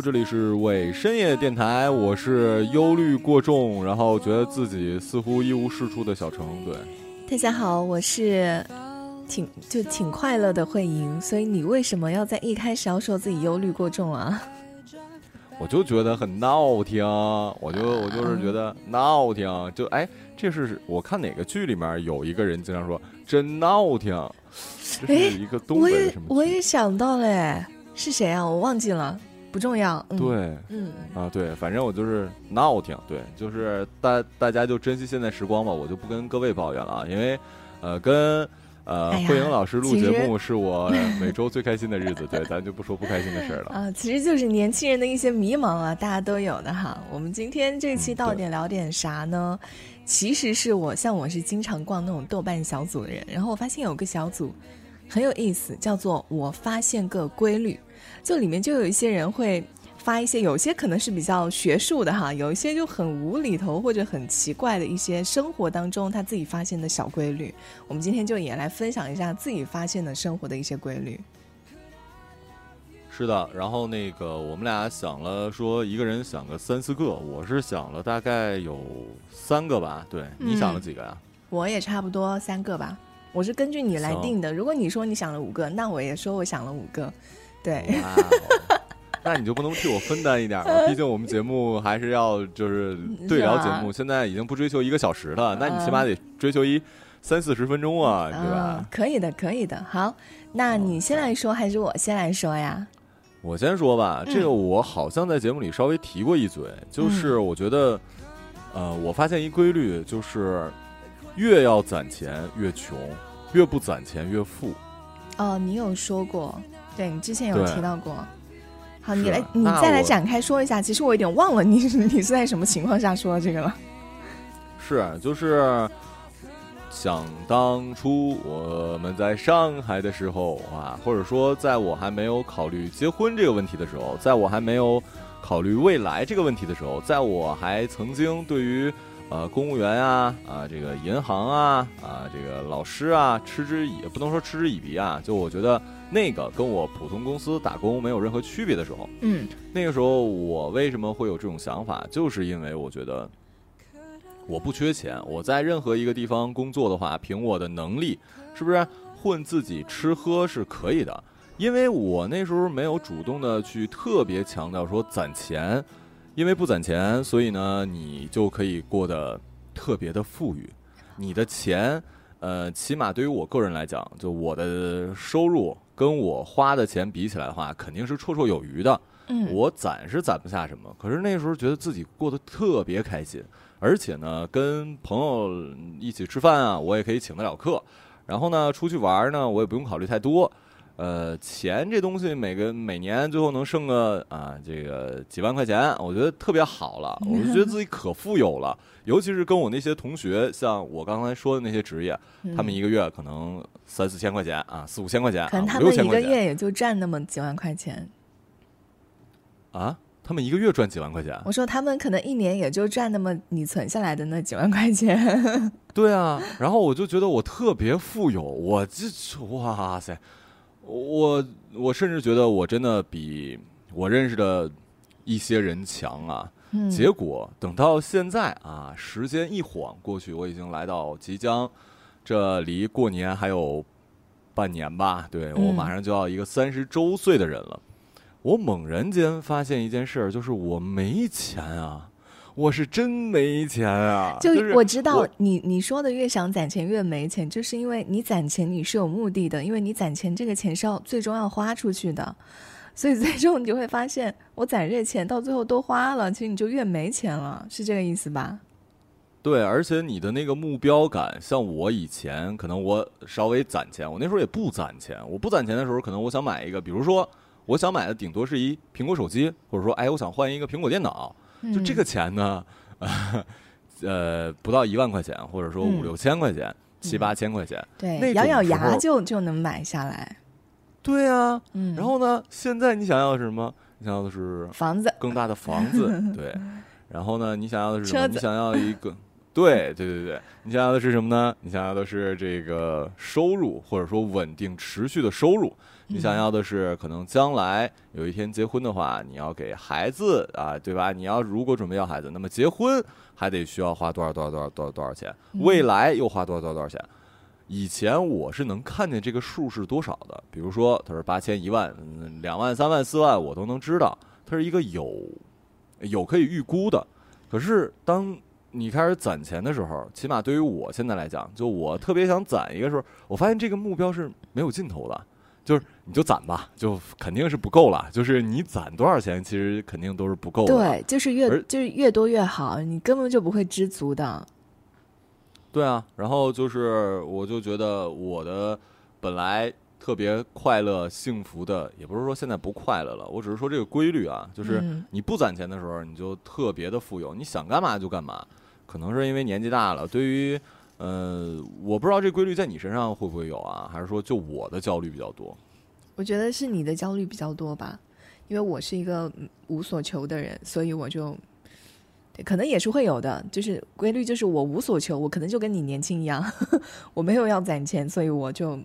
喽，这里是伪深夜电台，我是忧虑过重，然后觉得自己似乎一无是处的小程。对，大家好，我是挺快乐的慧莹。所以你为什么要在一开始要说自己忧虑过重啊？我就觉得很闹挺，我就是觉得闹挺，就哎，这是我看哪个剧里面有一个人经常说真闹挺，这是一个东北的什么剧，我也想到了，是谁啊？我忘记了，不重要。嗯、对，嗯啊，对，反正我就是闹挺，对，就是大家就珍惜现在时光吧，我就不跟各位抱怨了啊，因为跟。慧莹老师录节目是我每周最开心的日子，对，咱就不说不开心的事了啊。其实就是年轻人的一些迷茫啊，大家都有的哈。我们今天这期到底聊点啥呢？其实是我是经常逛那种豆瓣小组的人，然后我发现有个小组很有意思，叫做我发现个规律，就里面就有一些人会发一些，有些可能是比较学术的哈，有一些就很无厘头或者很奇怪的一些生活当中他自己发现的小规律。我们今天就也来分享一下自己发现的生活的一些规律。是的，然后那个我们俩想了，说一个人想个3-4个，我是想了大概有3个吧。对，你想了几个呀？我也差不多3个吧，我是根据你来定的。如果你说你想了5个，那我也说我想了5个。对，那你就不能替我分担一点吗？毕竟我们节目还是要就是对聊节目，现在已经不追求1个小时了，那你起码得追求30-40分钟啊，对吧？可以的，可以的。好，那你先来说还是我先来说呀？我先说吧，这个我好像在节目里稍微提过一嘴，就是我觉得，我发现一规律，就是越要攒钱越穷，越不攒钱越富。哦，你有说过，对，你之前有提到过。好，你再来展开说一下。其实我有点忘了你是在什么情况下说这个了。是，就是想当初我们在上海的时候啊，或者说在我还没有考虑结婚这个问题的时候，在我还没有考虑未来这个问题的时候，在我还曾经对于公务员啊这个银行啊这个老师啊不能说嗤之以鼻啊，就我觉得那个跟我普通公司打工没有任何区别的时候，那个时候我为什么会有这种想法，就是因为我觉得我不缺钱，我在任何一个地方工作的话，凭我的能力是不是混自己吃喝是可以的。因为我那时候没有主动的去特别强调说攒钱，因为不攒钱，所以呢你就可以过得特别的富裕。你的钱起码对于我个人来讲，就我的收入跟我花的钱比起来的话，肯定是绰绰有余的。我攒是攒不下什么，可是那时候觉得自己过得特别开心，而且呢跟朋友一起吃饭啊，我也可以请得了客，然后呢出去玩呢我也不用考虑太多。钱这东西每年最后能剩个这个几万块钱，我觉得特别好了，我就觉得自己可富有了。尤其是跟我那些同学，像我刚才说的那些职业，他们一个月可能3-4千块钱啊，4-5千块钱，可能他们一个月也就赚那么几万块钱。啊，他们一个月赚几万块钱？我说他们可能一年也就赚那么你存下来的那几万块钱。对啊，然后我就觉得我特别富有，哇塞！我甚至觉得我真的比我认识的一些人强啊！结果等到现在啊，时间一晃过去，我已经来到即将这离过年还有半年吧，对，我马上就要一个30周岁的人了。我猛然间发现一件事，就是我没钱啊。我是真没钱啊！就是我知道你说的越想攒钱越没钱，就是因为你攒钱你是有目的的，因为你攒钱这个钱是要最终要花出去的，所以最终你就会发现我攒这钱到最后都花了，其实你就越没钱了，是这个意思吧？对，而且你的那个目标感，像我以前可能我稍微攒钱，我那时候也不攒钱，我不攒钱的时候可能我想买一个，比如说我想买的顶多是一苹果手机，或者说我想换一个苹果电脑。就这个钱呢，不到1万块钱，或者说5-6千块钱、7-8千块钱，对，咬牙就能买下来。对啊，然后呢，现在你想要什么？你想要的是房子，更大的房子，对。然后呢，你想要的是什么？你想要一个对对对对，你想要的是什么呢？你想要的是这个收入，或者说稳定持续的收入。你想要的是可能将来有一天结婚的话，你要给孩子啊，对吧？你要如果准备要孩子，那么结婚还得需要花多少钱，未来又花多少钱。以前我是能看见这个数是多少的，比如说他是8000、10000、20000、30000、40000，我都能知道，它是一个有可以预估的。可是当你开始攒钱的时候，起码对于我现在来讲，就我特别想攒一个时候，我发现这个目标是没有尽头的，就是你就攒吧，就肯定是不够了，就是你攒多少钱其实肯定都是不够的。对，就是越多越好，你根本就不会知足的。对啊，然后就是我就觉得我的本来特别快乐幸福的，也不是说现在不快乐了，我只是说这个规律啊，就是你不攒钱的时候你就特别的富有，你想干嘛就干嘛。可能是因为年纪大了，对于我不知道这规律在你身上会不会有啊，还是说就我的焦虑比较多？我觉得是你的焦虑比较多吧，因为我是一个无所求的人，所以我就可能也是会有的，就是规律，就是我无所求，我可能就跟你年轻一样，我没有要攒钱，所以我就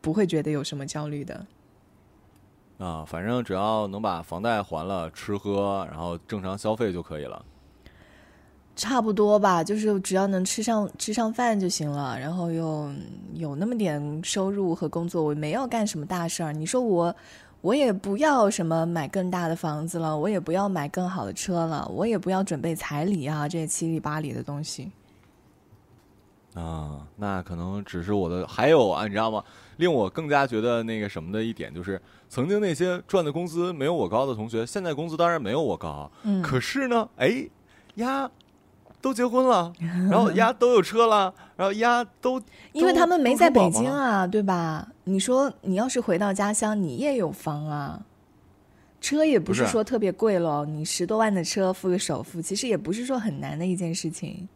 不会觉得有什么焦虑的。啊，反正只要能把房贷还了，吃喝，然后正常消费就可以了。差不多吧，就是只要能吃上饭就行了，然后又有那么点收入和工作，我没要干什么大事儿。你说我也不要什么买更大的房子了，我也不要买更好的车了，我也不要准备彩礼啊，这七里八里的东西。啊，那可能只是我的。还有啊，你知道吗？令我更加觉得那个什么的一点就是，曾经那些赚的工资没有我高的同学，现在工资当然没有我高，可是呢，哎呀。都结婚了，然后丫都有车了，然后丫都因为他们没在北京啊，对吧？你说你要是回到家乡，你也有房啊，车也不是说特别贵了，你10多万的车付个首付，其实也不是说很难的一件事情。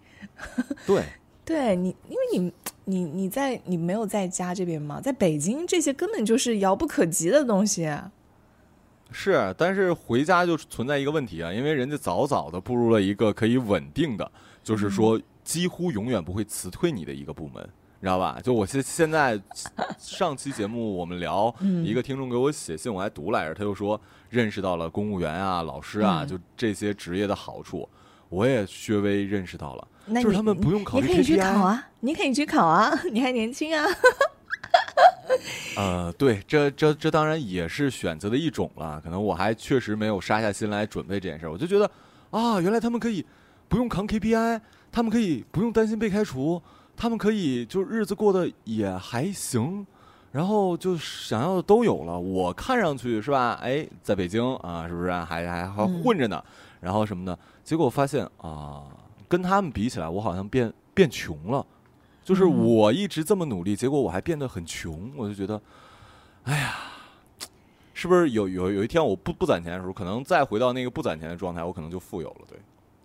对，对你，因为你没有在家这边嘛，在北京这些根本就是遥不可及的东西。是，但是回家就存在一个问题啊，因为人家早早的步入了一个可以稳定的，就是说几乎永远不会辞退你的一个部门，你知道吧？就我现在上期节目我们聊一个听众给我写信，我还读来着，他就说认识到了公务员啊、老师啊，就这些职业的好处，我也略微认识到了，就是他们不用考虑 KPI， 你可以去考啊，你还年轻啊。对，这当然也是选择的一种了。可能我还确实没有杀下心来准备这件事，我就觉得啊，原来他们可以不用扛 KPI， 他们可以不用担心被开除，他们可以就日子过得也还行，然后就想要的都有了。我看上去是吧？哎，在北京啊，是不是还混着呢？然后什么呢？结果发现啊，跟他们比起来，我好像变穷了。就是我一直这么努力，结果我还变得很穷，我就觉得，哎呀，是不是有一天我不攒钱的时候，可能再回到那个不攒钱的状态，我可能就富有了，对。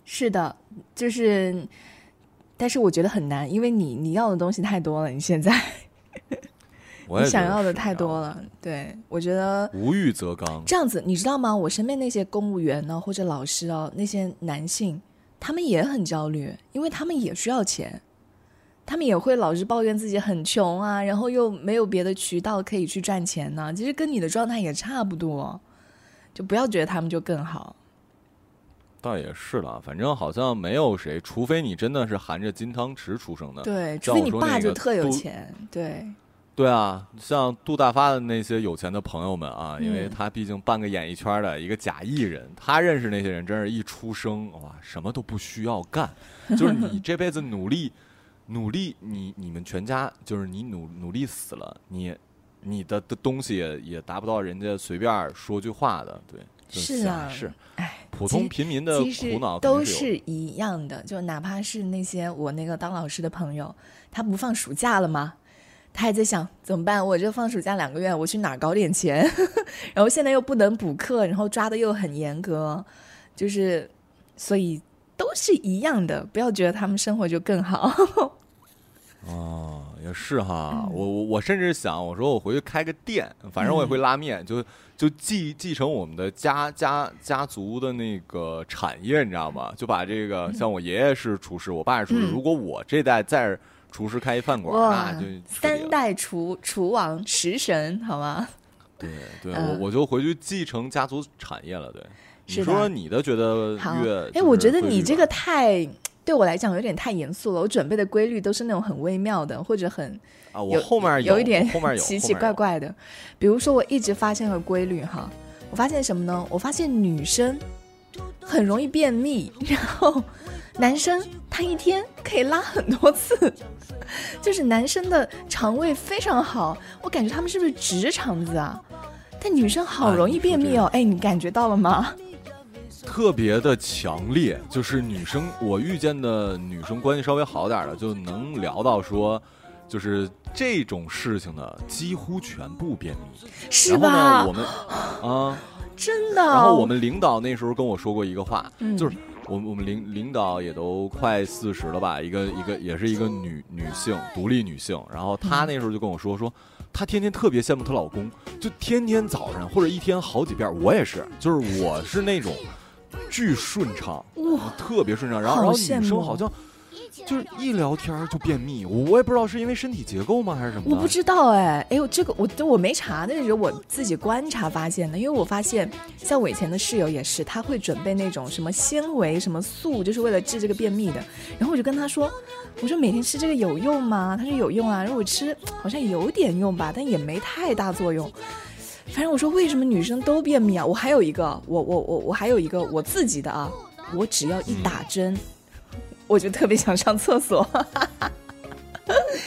是的，就是，但是我觉得很难，因为你要的东西太多了，你现在，你想要的太多了，对，我觉得无欲则刚。这样子，你知道吗？我身边那些公务员呢，或者老师啊，那些男性，他们也很焦虑，因为他们也需要钱。他们也会老是抱怨自己很穷啊，然后又没有别的渠道可以去赚钱呢，其实跟你的状态也差不多，就不要觉得他们就更好。倒也是了，反正好像没有谁，除非你真的是含着金汤匙出生的，对，除非你爸就特有钱，对。对啊，像杜大发的那些有钱的朋友们啊，因为他毕竟半个演艺圈的一个假艺人，他认识那些人真是一出生哇，什么都不需要干，就是你这辈子努力，你们全家就是你努力死了，你的东西也达不到人家随便说句话的，对，是啊，是，哎，普通平民的苦恼都是一样的，就哪怕是那些我那个当老师的朋友，他不放暑假了吗？他还在想怎么办？我这放暑假2个月，我去哪儿搞点钱？然后现在又不能补课，然后抓的又很严格，就是所以。都是一样的，不要觉得他们生活就更好。哦，也是哈，我甚至想，我说我回去开个店，反正我也会拉面，就继承我们的家族的那个产业，你知道吗？就把这个，像我爷爷是厨师，我爸是厨师，如果我这代再厨师开一饭馆，那就三代厨王食神，好吗？对对，我就回去继承家族产业了，对。你说你的觉得越，我觉得你这个太对我来讲有点太严肃了。我准备的规律都是那种很微妙的，或者很我后面有一点奇奇怪怪的。比如说，我一直发现个规律哈，我发现什么呢？我发现女生很容易便秘，然后男生他一天可以拉很多次，就是男生的肠胃非常好。我感觉他们是不是直肠子啊？但女生好容易便秘哦，哎，你感觉到了吗？特别的强烈，就是女生，我遇见的女生关系稍微好点的，就能聊到说，就是这种事情呢，几乎全部便秘，是吧？然后呢，我们啊，真的。然后我们领导那时候跟我说过一个话，就是我们领导也都快40了吧，一个也是一个女性，独立女性。然后她那时候就跟我说。她天天特别羡慕她老公，就天天早上或者一天好几遍。我也是，就是我是那种巨顺畅，特别顺畅。然后女生好像就是一聊天就便秘，我也不知道是因为身体结构吗还是什么。我不知道哎呦，这个我没查，那是我自己观察发现的。因为我发现像我以前的室友也是，她会准备那种什么纤维什么素，就是为了治这个便秘的。然后我就跟她说，我说每天吃这个有用吗？她说有用啊。然后我吃好像有点用吧，但也没太大作用。反正我说为什么女生都便秘啊？我还有一个，我还有一个我自己的啊，我只要一打针，我就特别想上厕所。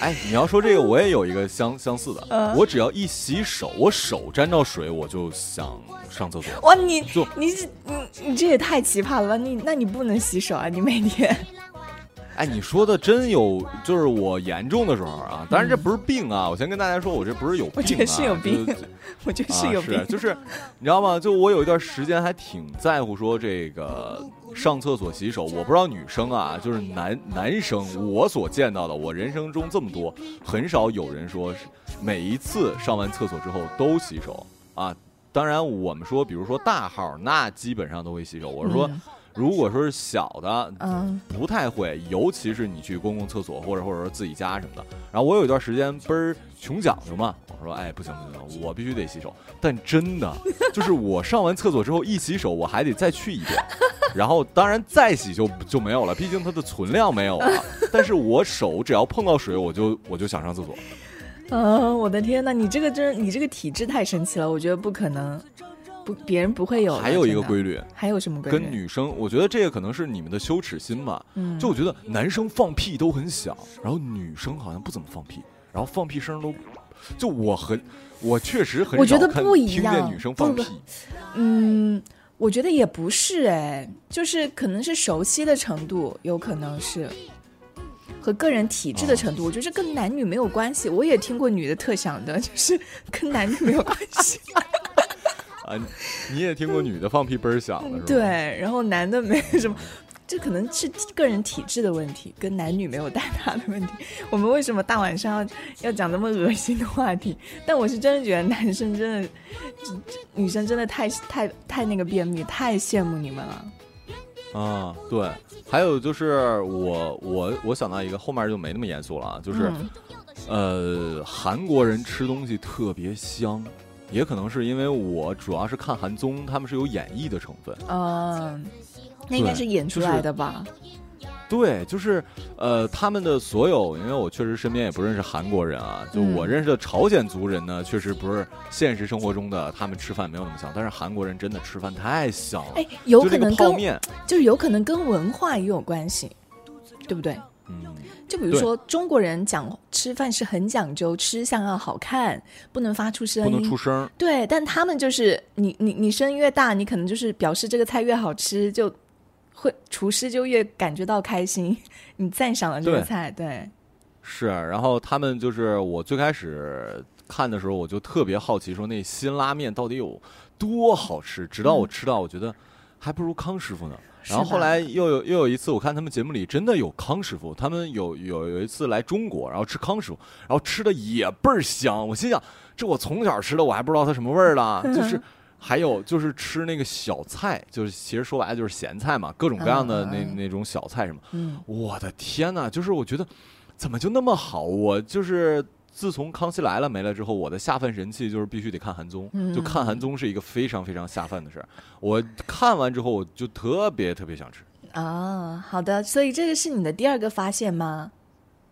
哎，你要说这个，我也有一个相似的。我只要一洗手，我手沾到水，我就想上厕所。哇，你这也太奇葩了！那你不能洗手啊？你每天？哎，你说的真有，就是我严重的时候啊，当然这不是病啊，我先跟大家说，我这不是有病啊，我觉得是有病，我觉得是有病，就是你知道吗？就我有一段时间还挺在乎说这个上厕所洗手，我不知道女生啊，就是男生，我所见到的，我人生中这么多，很少有人说每一次上完厕所之后都洗手啊。当然我们说，比如说大号，那基本上都会洗手。我是说。如果说是小的，不太会，尤其是你去公共厕所或者说自己家什么的。然后我有一段时间倍儿穷讲究嘛，我说哎不行，我必须得洗手。但真的就是我上完厕所之后一洗手，我还得再去一遍，然后当然再洗就没有了，毕竟它的存量没有了。但是我手只要碰到水，我就想上厕所。我的天哪，你这个体质太神奇了，我觉得不可能。别人不会有。还有一个规律，还有什么规律？跟女生，我觉得这个可能是你们的羞耻心吧。就我觉得男生放屁都很小，然后女生好像不怎么放屁，然后放屁声都，就我确实很少看，我觉得不一样，听见女生放屁。我觉得也不是就是可能是熟悉的程度，有可能是和个人体质的程度，我觉得跟男女没有关系。我也听过女的特响的，就是跟男女没有关系。你也听过女的放屁倍儿响的是吧？对，然后男的没什么，这可能是个人体质的问题，跟男女没有太大的问题。我们为什么大晚上要讲那么恶心的话题？但我是真的觉得男生真的，女生真的太那个便秘，太羡慕你们了。啊，对，还有就是我想到一个，后面就没那么严肃了啊，就是韩国人吃东西特别香。也可能是因为我主要是看韩综，他们是有演绎的成分。那应该是演出来的吧？对，就是他们的所有，因为我确实身边也不认识韩国人啊，就我认识的朝鲜族人呢，确实不是现实生活中的，他们吃饭没有那么香，但是韩国人真的吃饭太香了。哎，有可能跟泡面，就是有可能跟文化也有关系，对不对？就比如说中国人讲吃饭是很讲究，吃相要好看，不能发出声音，不能出声。对，但他们就是你声越大，你可能就是表示这个菜越好吃，就会厨师就越感觉到开心，你赞赏了这个菜。 对，是。然后他们就是我最开始看的时候，我就特别好奇说那辛拉面到底有多好吃，直到我吃到我觉得还不如康师傅呢。然后后来又有一次，我看他们节目里真的有康师傅，他们有一次来中国，然后吃康师傅，然后吃的也倍儿香。我心想，这我从小吃的，我还不知道它什么味儿了。就是还有就是吃那个小菜，就是其实说白了就是咸菜嘛，各种各样的那种小菜什么。我的天哪！就是我觉得怎么就那么好？我就是。自从康熙来了没了之后，我的下饭神器就是必须得看韩综，就看韩综是一个非常非常下饭的事儿。我看完之后，我就特别特别想吃。哦，好的，所以这个是你的第二个发现吗？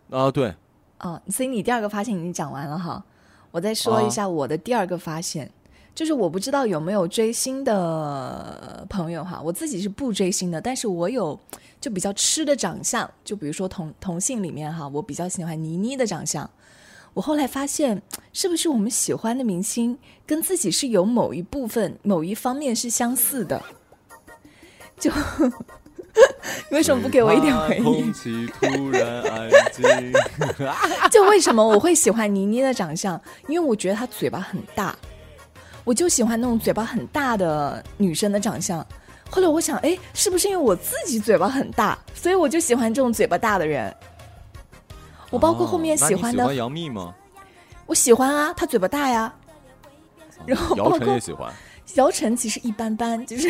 啊，对。哦，所以你第二个发现已经讲完了哈。我再说一下我的第二个发现，就是我不知道有没有追星的朋友哈，我自己是不追星的，但是我有就比较吃的长相，就比如说同性里面哈，我比较喜欢倪妮的长相。我后来发现，是不是我们喜欢的明星跟自己是有某一部分、某一方面是相似的？就为什么不给我一点回应？突然安静。就为什么我会喜欢倪妮的长相？因为我觉得她嘴巴很大，我就喜欢那种嘴巴很大的女生的长相。后来我想，哎，是不是因为我自己嘴巴很大，所以我就喜欢这种嘴巴大的人？我包括后面喜欢的，哦、那你喜欢杨幂吗？我喜欢啊，她嘴巴大呀。然后包括姚晨也喜欢。姚晨其实一般般，就是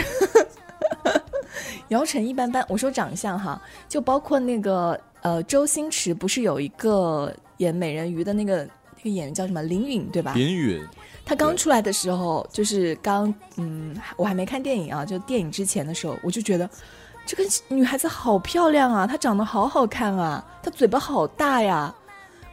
姚晨一般般。我说长相哈，就包括那个周星驰不是有一个演美人鱼的那个演员叫什么林允对吧？林允。他刚出来的时候，就是我还没看电影啊，就电影之前的时候，我就觉得。这个女孩子好漂亮啊，她长得好好看啊，她嘴巴好大呀，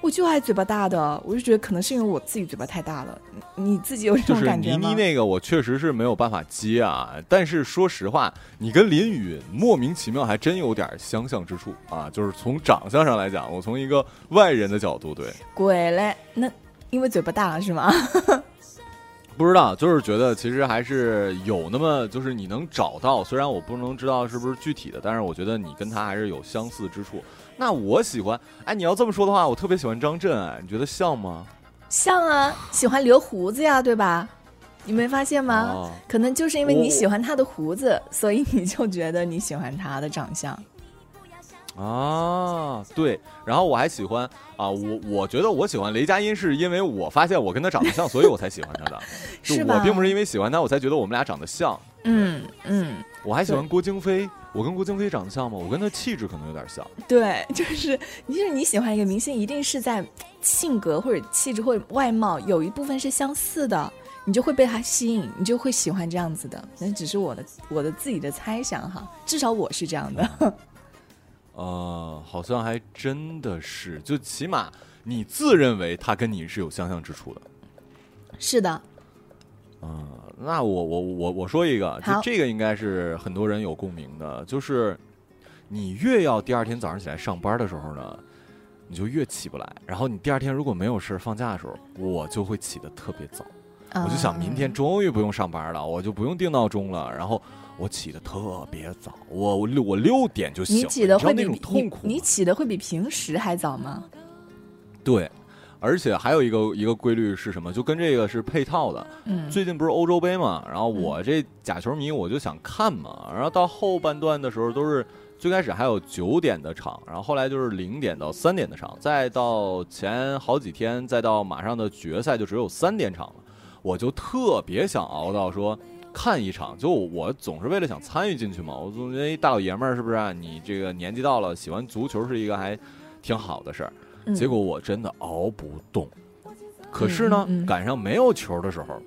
我就爱嘴巴大的，我就觉得可能是因为我自己嘴巴太大了。你自己有这种感觉吗？就是倪妮那个我确实是没有办法接啊，但是说实话，你跟林允莫名其妙还真有点相像之处啊，就是从长相上来讲，我从一个外人的角度对。鬼嘞，那因为嘴巴大是吗？不知道，就是觉得其实还是有那么，就是你能找到，虽然我不能知道是不是具体的，但是我觉得你跟他还是有相似之处。那我喜欢，哎，你要这么说的话，我特别喜欢张震，哎，你觉得像吗？像啊，喜欢留胡子呀，对吧？你没发现吗？哦、可能就是因为你喜欢他的胡子、哦，所以你就觉得你喜欢他的长相。啊，对，然后我还喜欢啊，我觉得我喜欢雷佳音，是因为我发现我跟他长得像，所以我才喜欢他的，是吧？我并不是因为喜欢他，我才觉得我们俩长得像。嗯，我还喜欢郭京飞，我跟郭京飞长得像吗？我跟他气质可能有点像。对，就是你喜欢一个明星，一定是在性格或者气质或者外貌有一部分是相似的，你就会被他吸引，你就会喜欢这样子的。那只是我的自己的猜想哈，至少我是这样的。好像还真的是，就起码你自认为他跟你是有相像之处的。是的。那我说一个，就这个应该是很多人有共鸣的，就是你越要第二天早上起来上班的时候呢，你就越起不来。然后你第二天如果没有事放假的时候，我就会起得特别早，我就想明天终于不用上班了，我就不用定闹钟了，然后。我起得特别早，我6点就醒了。你起的会比你起的会比平时还早吗？对，而且还有一个规律是什么？就跟这个是配套的。最近不是欧洲杯嘛，然后我这假球迷我就想看嘛，然后到后半段的时候都是最开始还有9点的场，然后后来就是0点到3点的场，再到前好几天，再到马上的决赛就只有3点场了。我就特别想熬到说。看一场，就我总是为了想参与进去嘛，我总觉得大老爷们儿是不是、啊、你这个年纪到了，喜欢足球是一个还挺好的事儿、结果我真的熬不动，可是呢、赶上没有球的时候，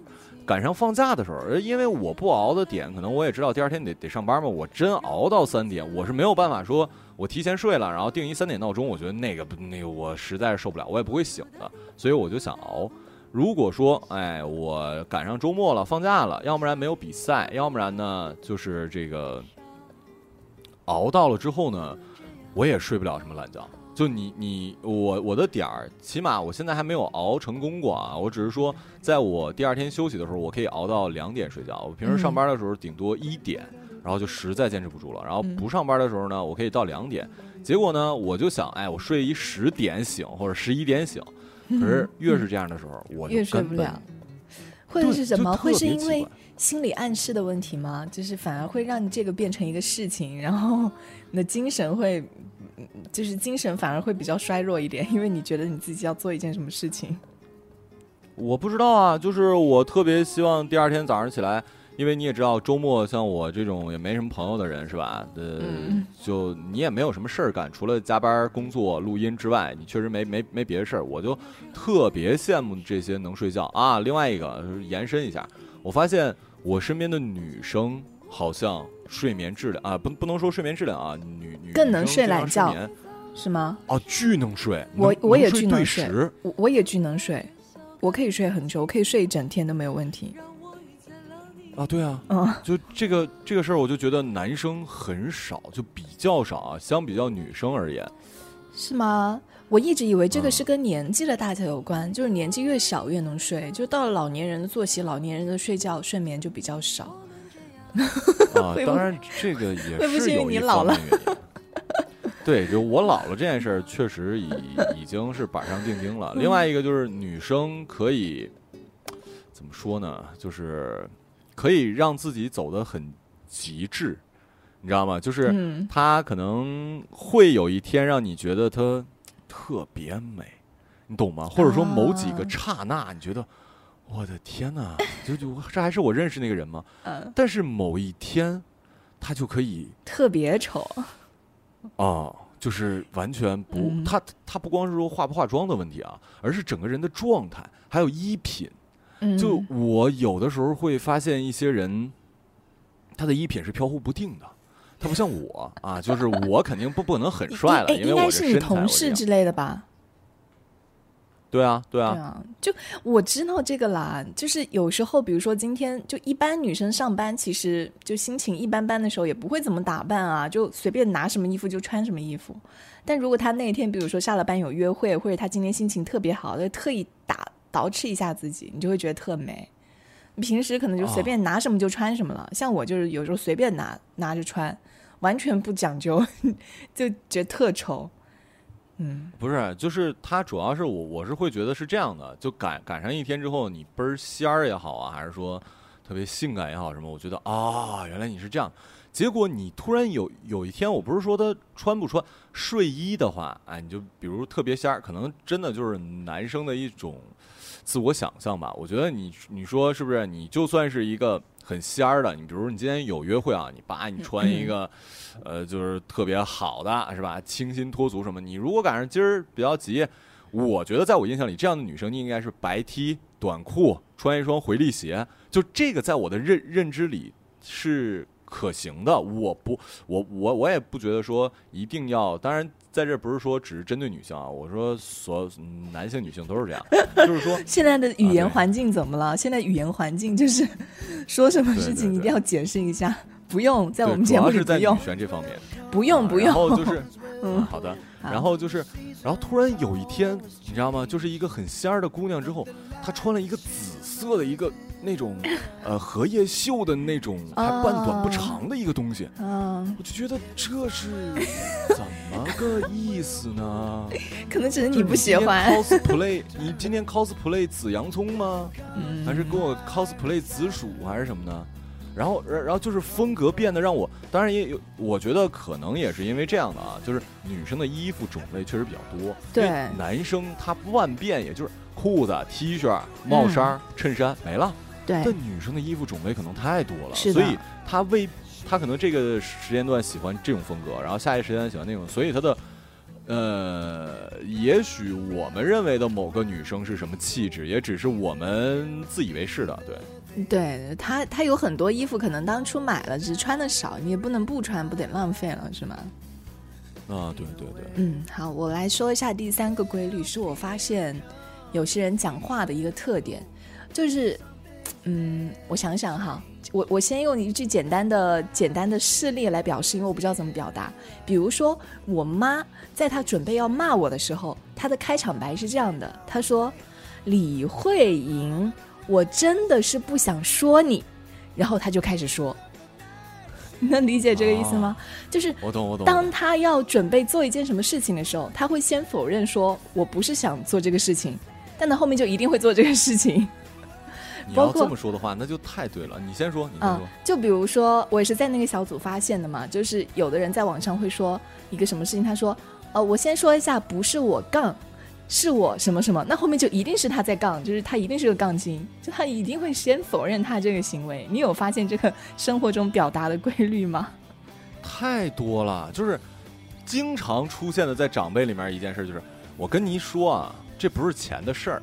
赶上放假的时候，因为我不熬的点，可能我也知道第二天得上班嘛，我真熬到3点，我是没有办法说我提前睡了，然后定一3点闹钟，我觉得那个我实在是受不了，我也不会醒的，所以我就想熬。如果说，哎，我赶上周末了，放假了，要不然没有比赛，要不然呢，就是这个熬到了之后呢，我也睡不了什么懒觉。就我的点儿，起码我现在还没有熬成功过啊。我只是说，在我第二天休息的时候，我可以熬到2点睡觉。我平时上班的时候顶多1点，然后就实在坚持不住了。然后不上班的时候呢，我可以到2点。结果呢，我就想，哎，我睡一10点醒，或者11点醒。可是越是这样的时候，我就根本越睡不了。会是什么？会是因为心理暗示的问题吗？就是反而会让你这个变成一个事情，然后你的精神会，就是精神反而会比较衰弱一点，因为你觉得你自己要做一件什么事情。我不知道啊，就是我特别希望第二天早上起来，因为你也知道周末像我这种也没什么朋友的人是吧，就你也没有什么事儿干，除了加班工作录音之外你确实没别的事儿。我就特别羡慕这些能睡觉啊。另外一个延伸一下，我发现我身边的女生好像睡眠质量啊，不能说睡眠质量啊，女更能睡懒觉是吗？哦，巨能睡。我也巨能睡，我也巨能睡，我可以睡很久，我可以睡一整天都没有问题啊。对啊，就这个事儿，我就觉得男生很少，就比较少啊，相比较女生而言。是吗？我一直以为这个是跟年纪的大小有关，就是年纪越小越能睡，就到了老年人的作息，老年人的睡眠就比较少啊。当然这个也是有一方面原因。会不会因为你老了？对，就我老了这件事儿确实已经是板上钉钉了。另外一个就是女生可以怎么说呢，就是可以让自己走得很极致，你知道吗？就是她可能会有一天让你觉得她特别美，你懂吗？或者说某几个刹那你觉得我的天哪，就这还是我认识那个人吗？但是某一天她就可以特别丑哦，就是完全不，他不光是说化不化妆的问题啊，而是整个人的状态，还有衣品。就我有的时候会发现一些人，他的衣品是飘忽不定的。他不像我啊，就是我肯定不能很帅了，因为我这身材。应该是你同事之类的吧？对啊，就我知道这个啦。就是有时候，比如说今天就一般女生上班，其实就心情一般般的时候，也不会怎么打扮啊，就随便拿什么衣服就穿什么衣服。但如果她那天，比如说下了班有约会，或者她今天心情特别好，就特意捯饬一下自己，你就会觉得特美。你平时可能就随便拿什么就穿什么了，像我就是有时候随便拿着穿，完全不讲究，就觉得特丑。不是，就是他主要是我是会觉得是这样的，就赶上一天之后，你倍儿仙儿也好啊，还是说特别性感也好什么，我觉得啊，原来你是这样。结果你突然有一天，我不是说他穿不穿睡衣的话，哎，你就比如特别仙儿，可能真的就是男生的一种自我想象吧。我觉得你说是不是？你就算是一个很仙儿的，你比如你今天有约会啊，你穿一个，就是特别好的是吧？清新脱俗什么？你如果赶上今儿比较急，我觉得在我印象里，这样的女生你应该是白 T 短裤，穿一双回力鞋，就这个在我的认知里是可行的。我也不觉得说一定要，当然在这不是说只是针对女性啊，我说所男性女性都是这样，就是说现在的语言环境怎么了？现在语言环境就是说什么事情一定要解释一下，不用在我们节目里不用，主要是在女权这方面不用。然后就是好的，然后突然有一天，你知道吗？就是一个很仙儿的姑娘之后，她穿了一个紫色的一个。那种荷叶袖的那种还半短不长的一个东西，我就觉得这是怎么个意思呢？可能只是你不喜欢。你今天 cosplay 紫洋葱吗？还是跟我 cosplay 紫薯还是什么呢？然后就是风格变得让我，当然也有，我觉得可能也是因为这样的啊，就是女生的衣服种类确实比较多，对，男生他万变也就是裤子、T 恤、帽衫、衬衫没了。对，但女生的衣服种类可能太多了，所以她可能这个时间段喜欢这种风格，然后下一时间喜欢那种，所以她的也许我们认为的某个女生是什么气质，也只是我们自以为是的。对，她有很多衣服可能当初买了，只是穿的少，你也不能不穿，不得浪费了，是吗？啊，对。好，我来说一下第三个规律，是我发现有些人讲话的一个特点，就是。我想想哈，我先用一句简单的事例来表示，因为我不知道怎么表达。比如说，我妈在她准备要骂我的时候，她的开场白是这样的，她说：“李慧莹，我真的是不想说你。”然后她就开始说。你能理解这个意思吗？就是我懂。当她要准备做一件什么事情的时候，她会先否认说：“我不是想做这个事情。”但她后面就一定会做这个事情。你要这么说的话，那就太对了。你先说，你先说。就比如说，我也是在那个小组发现的嘛，就是有的人在网上会说一个什么事情，他说，我先说一下，不是我杠，是我什么什么，那后面就一定是他在杠，就是他一定是个杠精，就他一定会先否认他这个行为。你有发现这个生活中表达的规律吗？太多了，就是经常出现的在长辈里面一件事就是，我跟你说啊，这不是钱的事儿。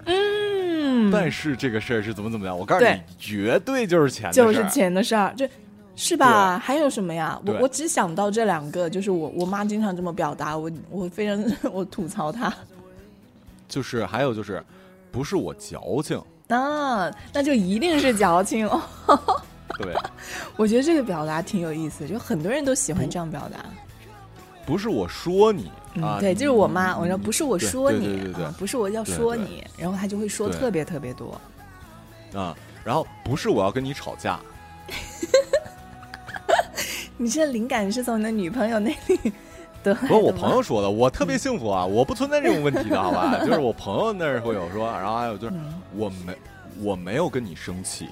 但是这个事儿是怎么怎么样？我告诉你，绝对就是钱的事儿，就是钱的事儿，这是吧？还有什么呀？我只想到这两个，就是我妈经常这么表达，我非常我吐槽她。就是还有就是，不是我矫情啊，那就一定是矫情哦。对，我觉得这个表达挺有意思，就很多人都喜欢这样表达。不是我说你啊，对，就是我妈，我说不是我说你，对啊，不是我要说你，对对对，然后她就会说特别特别多啊，然后不是我要跟你吵架。你这灵感是从你的女朋友那里得来的？不是我朋友说的，我特别幸福啊，我不存在这种问题的，好吧？就是我朋友那儿会有说，然后还有就是我没有跟你生气，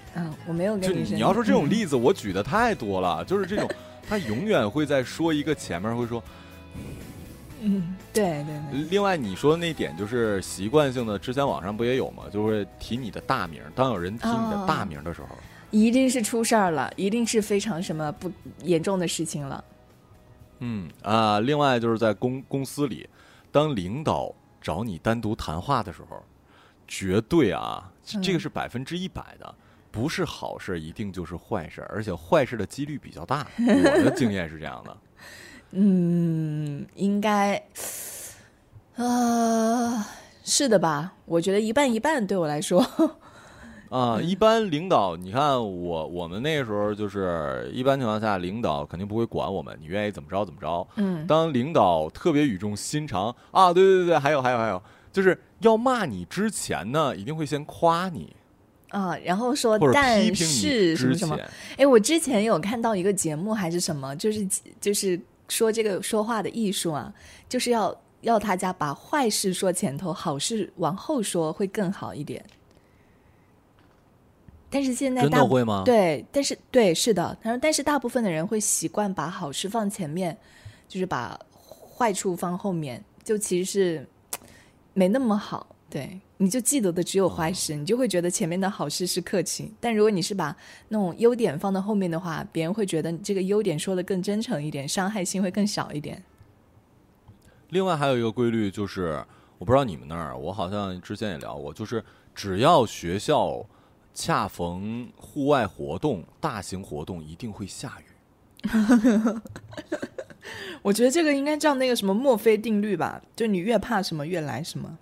我没有跟你生气。就你要说这种例子，我举的太多了，就是这种，他永远会在说一个前面会说。对。另外你说的那点就是习惯性的，之前网上不也有吗？就会提你的大名，当有人提你的大名的时候，一定是出事儿了，一定是非常什么不严重的事情了。另外就是在公司里，当领导找你单独谈话的时候，绝对啊，这个是100%的。不是好事一定就是坏事，而且坏事的几率比较大。我的经验是这样的。应该，是的吧？我觉得一半一半对我来说。一般领导，你看我们那时候就是一般情况下，领导肯定不会管我们，你愿意怎么着怎么着。当领导特别语重心长啊，对，还有，就是要骂你之前呢，一定会先夸你。然后说但是什么什么，我之前有看到一个节目还是什么，就是说这个说话的艺术啊，就是要大家把坏事说前头，好事往后说会更好一点。但是现在真的会吗？对，但是对是的，但是大部分的人会习惯把好事放前面，就是把坏处放后面，就其实是没那么好。对，你就记得的只有坏事，你就会觉得前面的好事是客气，但如果你是把那种优点放到后面的话，别人会觉得你这个优点说的更真诚一点，伤害性会更小一点。另外还有一个规律就是，我不知道你们那儿，我好像之前也聊过，就是只要学校恰逢户外活动、大型活动，一定会下雨。我觉得这个应该叫那个什么墨菲定律吧，就你越怕什么，越来什么。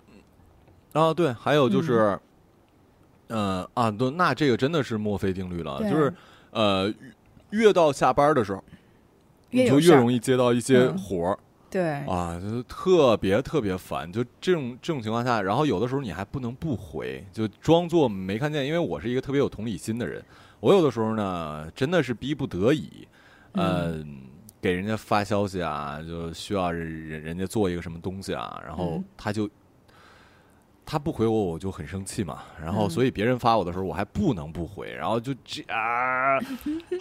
对，还有就是，那这个真的是墨菲定律了，就是，越到下班的时候，你就越容易接到一些活儿，就特别特别烦。就这种情况下，然后有的时候你还不能不回，就装作没看见，因为我是一个特别有同理心的人，我有的时候呢真的是逼不得已，给人家发消息啊，就需要人家做一个什么东西啊，然后他不回我就很生气嘛，然后所以别人发我的时候我还不能不回，然后就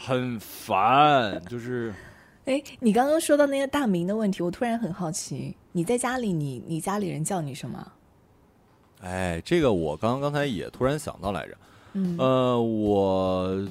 很烦，就是。你刚刚说到那个大名的问题，我突然很好奇，你在家里你家里人叫你什么？这个我刚才也突然想到来着，我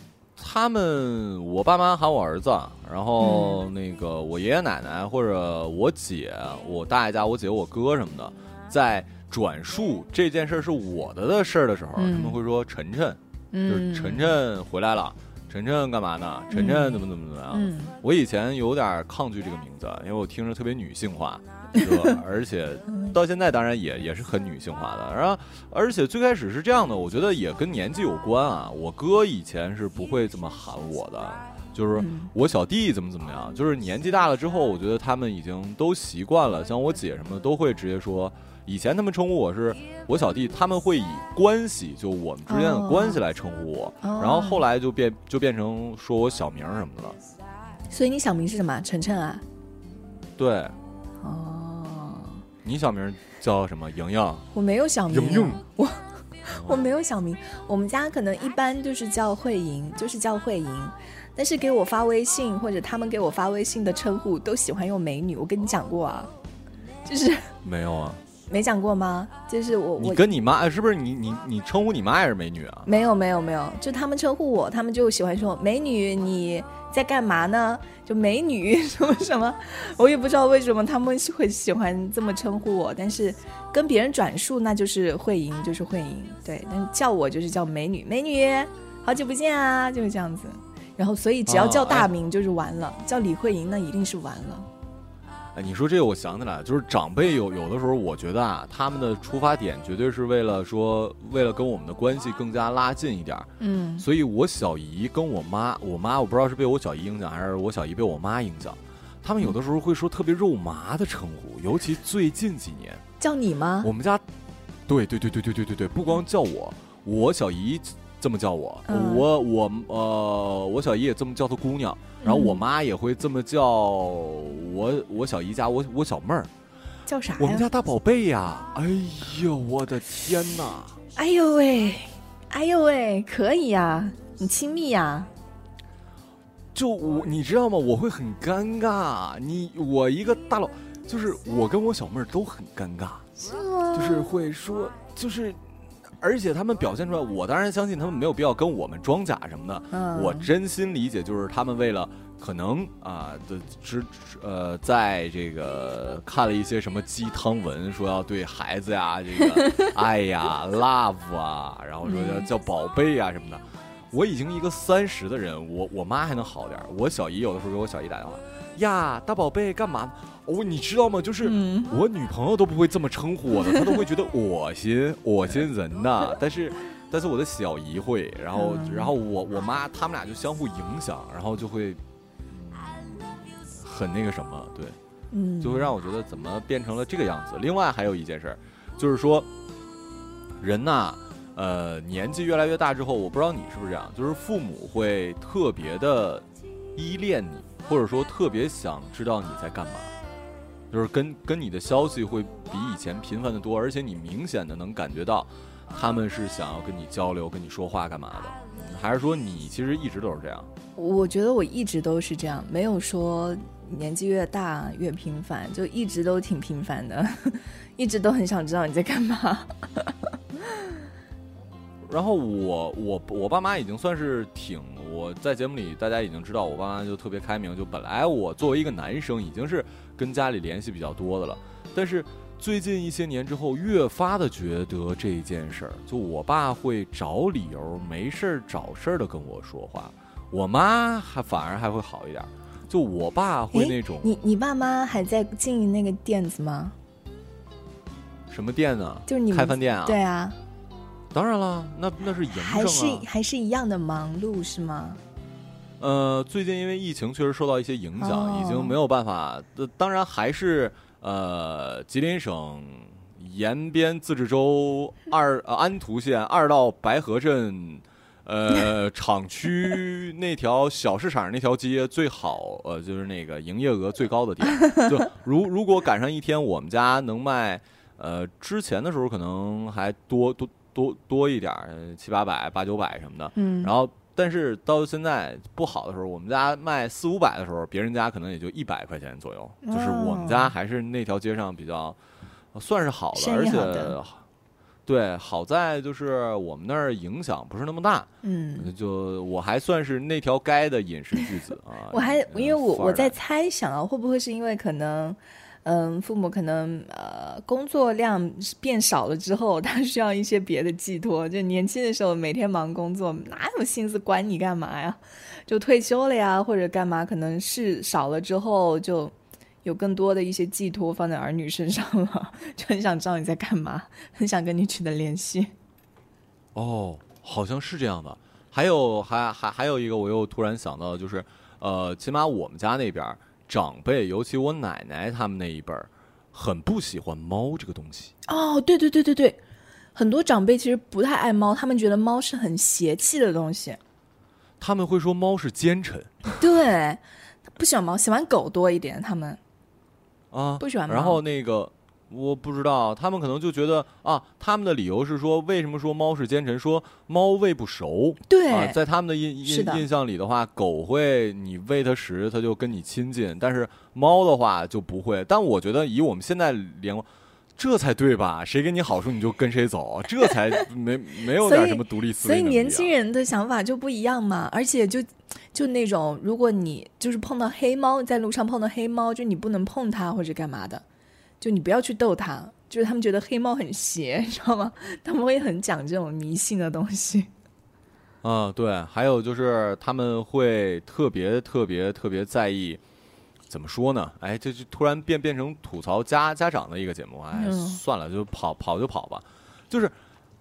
爸妈喊我儿子，然后那个我爷爷奶奶或者我姐、我大爷家我姐我哥什么的，在转述这件事是我的事儿的时候，他们会说晨晨，就是晨晨回来了，晨晨干嘛呢？晨晨怎么样？我以前有点抗拒这个名字，因为我听着特别女性化，而且到现在当然也是很女性化的。然后，而且最开始是这样的，我觉得也跟年纪有关啊。我哥以前是不会这么喊我的，就是我小弟怎么样。就是年纪大了之后，我觉得他们已经都习惯了，像我姐什么的都会直接说。以前他们称呼我是我小弟，他们会以关系，就我们之间的关系来称呼我，然后后来就变成说我小名什么的了。所以你小名是什么？晨晨啊？对。你小名叫什么？莹莹？我没有小名。莹莹，我我没有想明，我们家可能一般就是叫慧莹，就是叫慧莹，但是给我发微信或者他们给我发微信的称呼都喜欢用美女。我跟你讲过啊，就是没有啊，没讲过吗？就是我，你跟你妈是不是你称呼你妈也是美女啊？没有，就他们称呼我，他们就喜欢说美女你在干嘛呢？就美女什么什么，我也不知道为什么他们会喜欢这么称呼我，但是跟别人转述那就是慧莹，就是慧莹，对，但是叫我就是叫美女，美女好久不见啊，就是这样子。然后所以只要叫大名就是完了，叫李慧莹那一定是完了。哎，你说这个我想起来，就是长辈有的时候，我觉得啊，他们的出发点绝对是为了跟我们的关系更加拉近一点。嗯，所以我小姨跟我妈我不知道是被我小姨影响还是我小姨被我妈影响，他们有的时候会说特别肉麻的称呼，尤其最近几年。叫你吗？我们家，对，不光叫我小姨这么叫我，我小姨也这么叫她姑娘，然后我妈也会这么叫我小姨家我小妹儿，叫啥呀？我们家大宝贝呀！哎呦我的天哪！哎呦喂，可以呀，你亲密呀！就你知道吗？我会很尴尬，我一个大佬，就是我跟我小妹儿都很尴尬，是吗？就是会说就是。而且他们表现出来，我当然相信他们没有必要跟我们装假什么的。我真心理解，就是他们为了可能啊的在这个看了一些什么鸡汤文，说要对孩子呀这个爱呀 love 啊，然后说叫宝贝呀什么的。我已经一个30的人，我妈还能好点。我小姨有的时候给我小姨打电话，呀大宝贝干嘛？哦，你知道吗？就是我女朋友都不会这么称呼我的，她都会觉得恶心人呐。但是我的小姨会，然后我妈他们俩就相互影响，然后就会很那个什么，对，就会让我觉得怎么变成了这个样子。另外还有一件事，就是说人呐，年纪越来越大之后，我不知道你是不是这样，就是父母会特别的依恋你，或者说特别想知道你在干嘛。就是跟你的消息会比以前频繁的多，而且你明显的能感觉到他们是想要跟你交流、跟你说话干嘛的。还是说你其实一直都是这样？我觉得我一直都是这样，没有说年纪越大越频繁，就一直都挺频繁的，一直都很想知道你在干嘛。然后我爸妈已经算是我在节目里大家已经知道，我爸妈就特别开明，就本来我作为一个男生已经是跟家里联系比较多的了，但是最近一些年之后越发的觉得这件事儿，就我爸会找理由没事儿找事儿的跟我说话，我妈反而还会好一点，就我爸会那种。你爸妈还在经营那个店子吗？什么店呢？就是你们开饭店啊？对啊，当然了，那是营生啊，还是一样的忙碌是吗？最近因为疫情确实受到一些影响，已经没有办法。当然还是吉林省延边自治州安图县二道白河镇厂区那条小市场那条街最好，就是那个营业额最高的店。就如果赶上一天，我们家能卖之前的时候可能还多一点，700-800、800-900什么的，然后但是到现在不好的时候，我们家卖400-500的时候，别人家可能也就100块钱左右，就是我们家还是那条街上比较算是好的，而且对，好在就是我们那儿影响不是那么大，就我还算是那条街的饮食巨子啊。我还因为我在猜想啊，会不会是因为可能。父母可能工作量变少了之后，他需要一些别的寄托。就年轻的时候每天忙工作，哪有心思管你干嘛呀？就退休了呀，或者干嘛？可能是少了之后，就有更多的一些寄托放在儿女身上了，就很想知道你在干嘛，很想跟你取得联系。哦，好像是这样的。还有一个，我又突然想到，就是起码我们家那边。长辈，尤其我奶奶他们那一辈儿，很不喜欢猫这个东西。哦，对，很多长辈其实不太爱猫，他们觉得猫是很邪气的东西。他们会说猫是奸臣。对，不喜欢猫，喜欢狗多一点。他们啊，不喜欢猫。然后那个我不知道，他们可能就觉得啊，他们的理由是说，为什么说猫是奸臣？说猫喂不熟，对、在他们的印象里的话，狗会你喂它食，它就跟你亲近，但是猫的话就不会。但我觉得以我们现在连。这才对吧？谁给你好处你就跟谁走，这才没有点什么独立思维能力啊。所以年轻人的想法就不一样嘛，而且就那种，如果你就是碰到黑猫，在路上碰到黑猫，就你不能碰它或者干嘛的，就你不要去逗它，就是他们觉得黑猫很邪，你知道吗？他们会很讲这种迷信的东西。啊，对，还有就是他们会特别在意。怎么说呢？哎，这就突然变成吐槽家长的一个节目，哎，算了，就跑吧。就是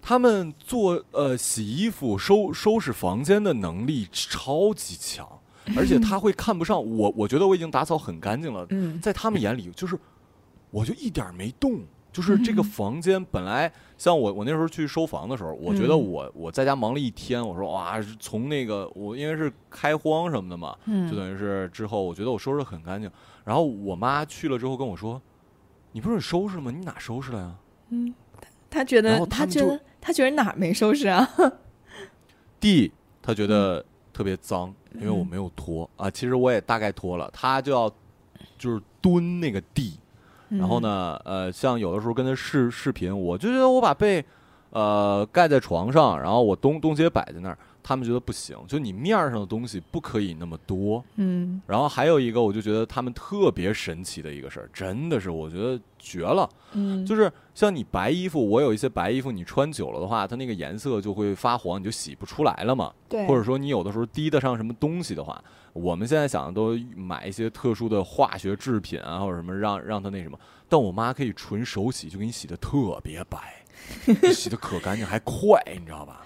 他们做洗衣服、收拾房间的能力超级强，而且他会看不上我。我觉得我已经打扫很干净了，在他们眼里就是我就一点没动。就是这个房间本来像我那时候去收房的时候，我觉得我在家忙了一天，我说哇，从那个我因为是开荒什么的嘛，就等于是之后我觉得我收拾很干净。然后我妈去了之后跟我说：“你不是收拾了吗？你哪收拾了呀？”嗯，他觉得哪没收拾啊？地他觉得特别脏，因为我没有拖啊。其实我也大概拖了，他就要就是蹲那个地。然后呢，像有的时候跟他视频，我就觉得我把被，盖在床上，然后我东西也摆在那儿，他们觉得不行，就你面上的东西不可以那么多，然后还有一个，我就觉得他们特别神奇的一个事儿，真的是我觉得绝了，就是像你白衣服，我有一些白衣服，你穿久了的话，它那个颜色就会发黄，你就洗不出来了嘛，对，或者说你有的时候滴得上什么东西的话。我们现在想的都买一些特殊的化学制品啊，或者什么让它那什么，但我妈可以纯手洗，就给你洗的特别白，洗的可干净还快，你知道吧？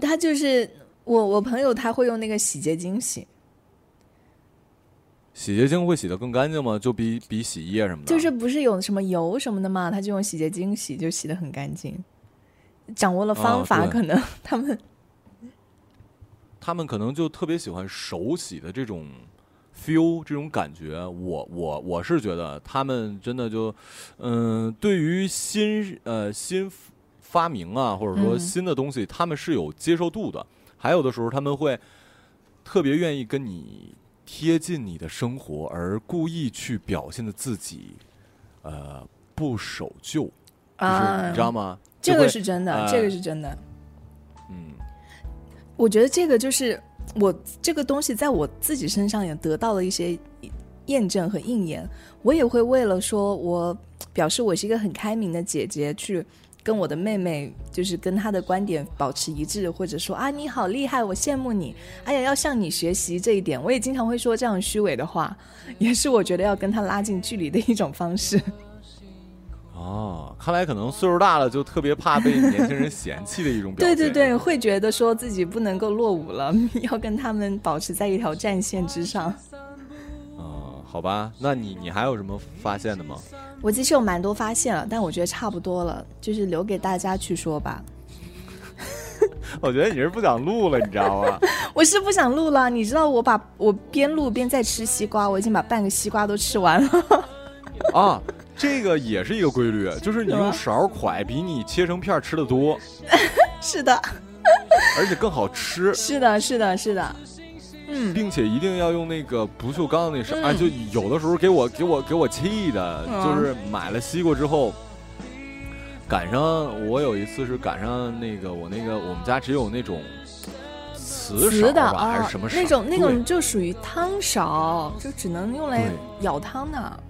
她就是我朋友，他会用那个洗洁精洗。洗洁精会洗的更干净吗？就比洗液什么的？就是不是有什么油什么的嘛，他就用洗洁精洗，就洗的很干净。掌握了方法，可能他们可能就特别喜欢手洗的这种 feel 这种感觉，我是觉得他们真的就，对于新发明啊，或者说新的东西，他们是有接受度的。还有的时候他们会特别愿意跟你贴近你的生活，而故意去表现的自己，不守旧，就是你知道吗？这个是真的，这个是真的。我觉得这个就是我这个东西在我自己身上也得到了一些验证和应验。我也会为了说我表示我是一个很开明的姐姐，去跟我的妹妹就是跟她的观点保持一致，或者说啊你好厉害，我羡慕你，哎呀要向你学习这一点。我也经常会说这样虚伪的话，也是我觉得要跟她拉近距离的一种方式。哦，看来可能岁数大了就特别怕被年轻人嫌弃的一种表现。对，会觉得说自己不能够落伍了，要跟他们保持在一条战线之上。好吧，那你还有什么发现的吗？我其实有蛮多发现了，但我觉得差不多了，就是留给大家去说吧。我觉得你是不想录了，你知道吗？我是不想录了，你知道我边录边在吃西瓜，我已经把半个西瓜都吃完了。啊。这个也是一个规律，就是你用勺蒯比你切成片吃的多。是的。而且更好吃。是的。并且一定要用那个不锈钢的那勺，就有的时候给我气的，就是买了西瓜之后，赶上我有一次是赶上那个我们家只有那种瓷勺吧，还是什么勺，那种就属于汤勺，就只能用来舀汤的。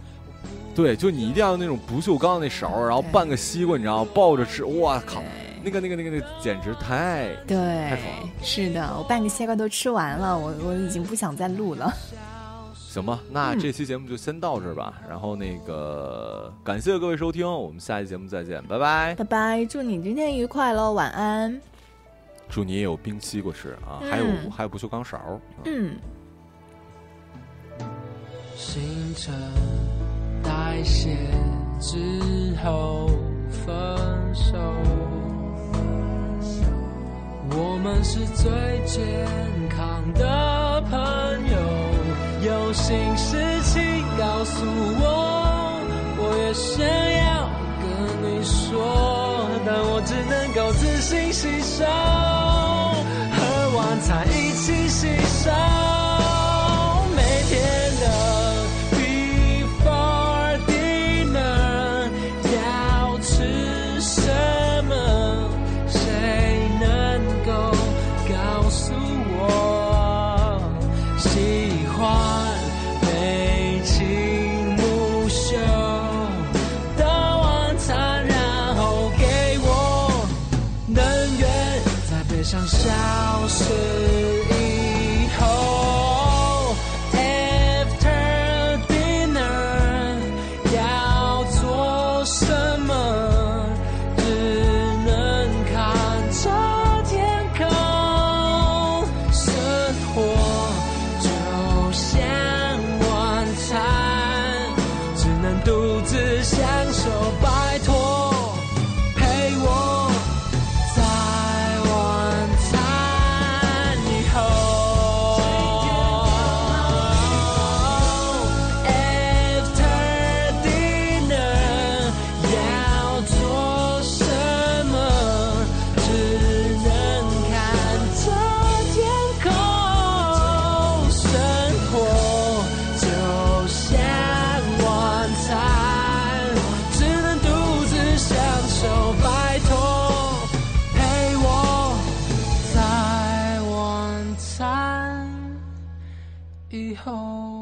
对，就你一定要那种不锈钢那勺，然后半个西瓜，你知道抱着吃，哇靠，那个简直太爽了。是的，我半个西瓜都吃完了，我已经不想再录了。行吧，那这期节目就先到这儿吧。然后感谢各位收听，我们下期节目再见，拜拜拜拜，祝你今天愉快喽，晚安。祝你也有冰西瓜吃啊，还有不锈钢勺。新城。代谢之后分手，我们是最健康的朋友，有心事请告诉我，我也想要手，喝完茶一起洗手，每天的 before dinner 要吃什么，谁能够告诉我？喜欢眉清目秀。悲伤消失以后 After dinner 要做什么，只能看着天空，生活就像晚餐，只能独自享受，拜托以后。